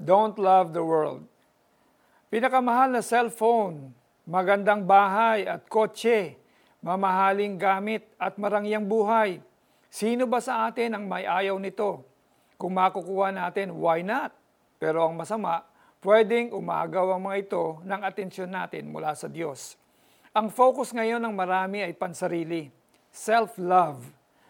Don't love the world. Pinakamahal na cellphone, magandang bahay at kotse, mamahaling gamit at marangyang buhay. Sino ba sa atin ang may ayaw nito? Kung makukuha natin, why not? Pero ang masama, pwedeng umagaw ang mga ito ng atensyon natin mula sa Diyos. Ang focus ngayon ng marami ay pansarili. Self-love.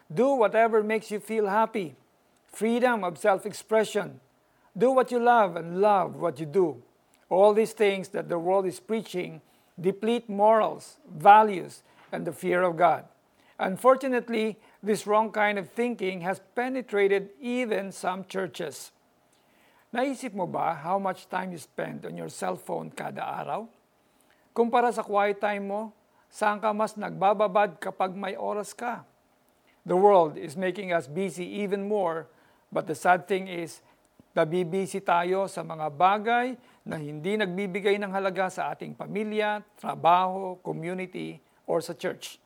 Do whatever makes you feel happy. Freedom of self-expression. Do what you love and love what you do. All these things that the world is preaching deplete morals, values, and the fear of God. Unfortunately, this wrong kind of thinking has penetrated even some churches. Naisip mo ba how much time you spend on your cellphone kada araw? Kumpara sa quiet time mo, saan ka mas nagbababad kapag may oras ka? The world is making us busy even more, but the sad thing is, nabibisi tayo sa mga bagay na hindi nagbibigay ng halaga sa ating pamilya, trabaho, community, or sa church.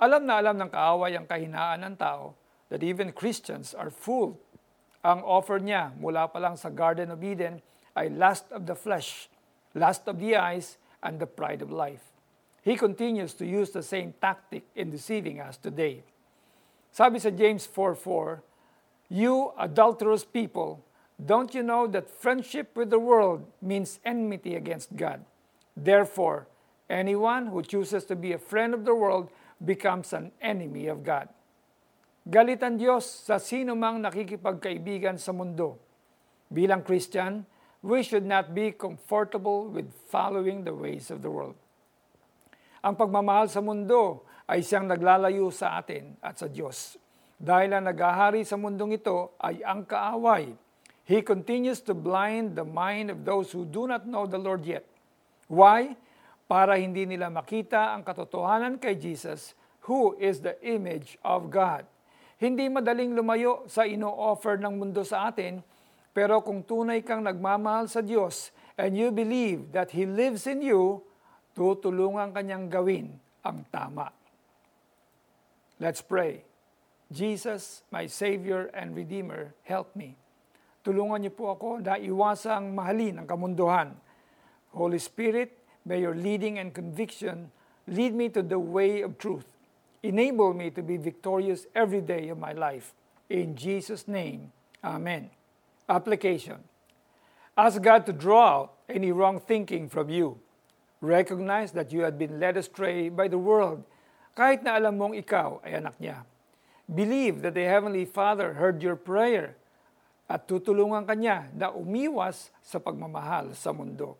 Alam na alam ng kaaway ang kahinaan ng tao that even Christians are fooled. Ang offer niya mula pa lang sa Garden of Eden ay lust of the flesh, lust of the eyes, and the pride of life. He continues to use the same tactic in deceiving us today. Sabi sa James 4:4, "You adulterous people, don't you know that friendship with the world means enmity against God? Therefore, anyone who chooses to be a friend of the world becomes an enemy of God." Galit ang Diyos sa sino mang nakikipagkaibigan sa mundo. Bilang Christian, we should not be comfortable with following the ways of the world. Ang pagmamahal sa mundo ay siyang naglalayo sa atin at sa Diyos. Dahil ang naghahari sa mundong ito ay ang kaaway. He continues to blind the mind of those who do not know the Lord yet. Why? Para hindi nila makita ang katotohanan kay Jesus, who is the image of God. Hindi madaling lumayo sa ino-offer ng mundo sa atin, pero kung tunay kang nagmamahal sa Diyos and you believe that He lives in you, tutulungan kanyang gawin ang tama. Let's pray. Jesus, my Savior and Redeemer, help me. Tulungan niyo po ako na iwasang mahalin ang kamunduhan. Holy Spirit, may your leading and conviction lead me to the way of truth. Enable me to be victorious every day of my life. In Jesus' name, amen. Application. Ask God to draw out any wrong thinking from you. Recognize that you had been led astray by the world, kahit na alam mong ikaw ay anak niya. Believe that the Heavenly Father heard your prayer at tutulungan kanya na umiwas sa pagmamahal sa mundo.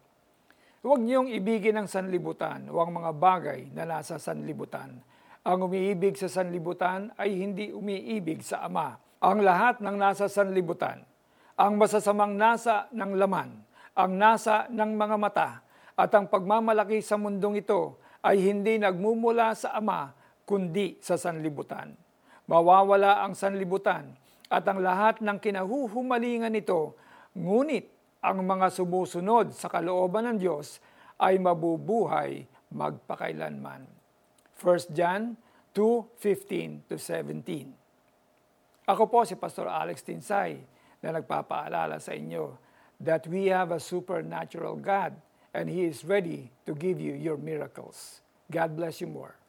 Huwag niyong ibigin ang sanlibutan o ang mga bagay na nasa sanlibutan. Ang umiibig sa sanlibutan ay hindi umiibig sa Ama. Ang lahat ng nasa sanlibutan, ang masasamang nasa ng laman, ang nasa ng mga mata, at ang pagmamalaki sa mundong ito ay hindi nagmumula sa Ama, kundi sa sanlibutan. Mawawala ang sanlibutan at ang lahat ng kinahuhumalingan nito, ngunit ang mga sumusunod sa kalooban ng Diyos ay mabubuhay magpakailanman. 1 John 2:15-17. Ako po si Pastor Alex Tinsay na nagpapaalala sa inyo that we have a supernatural God, and He is ready to give you your miracles. God bless you more.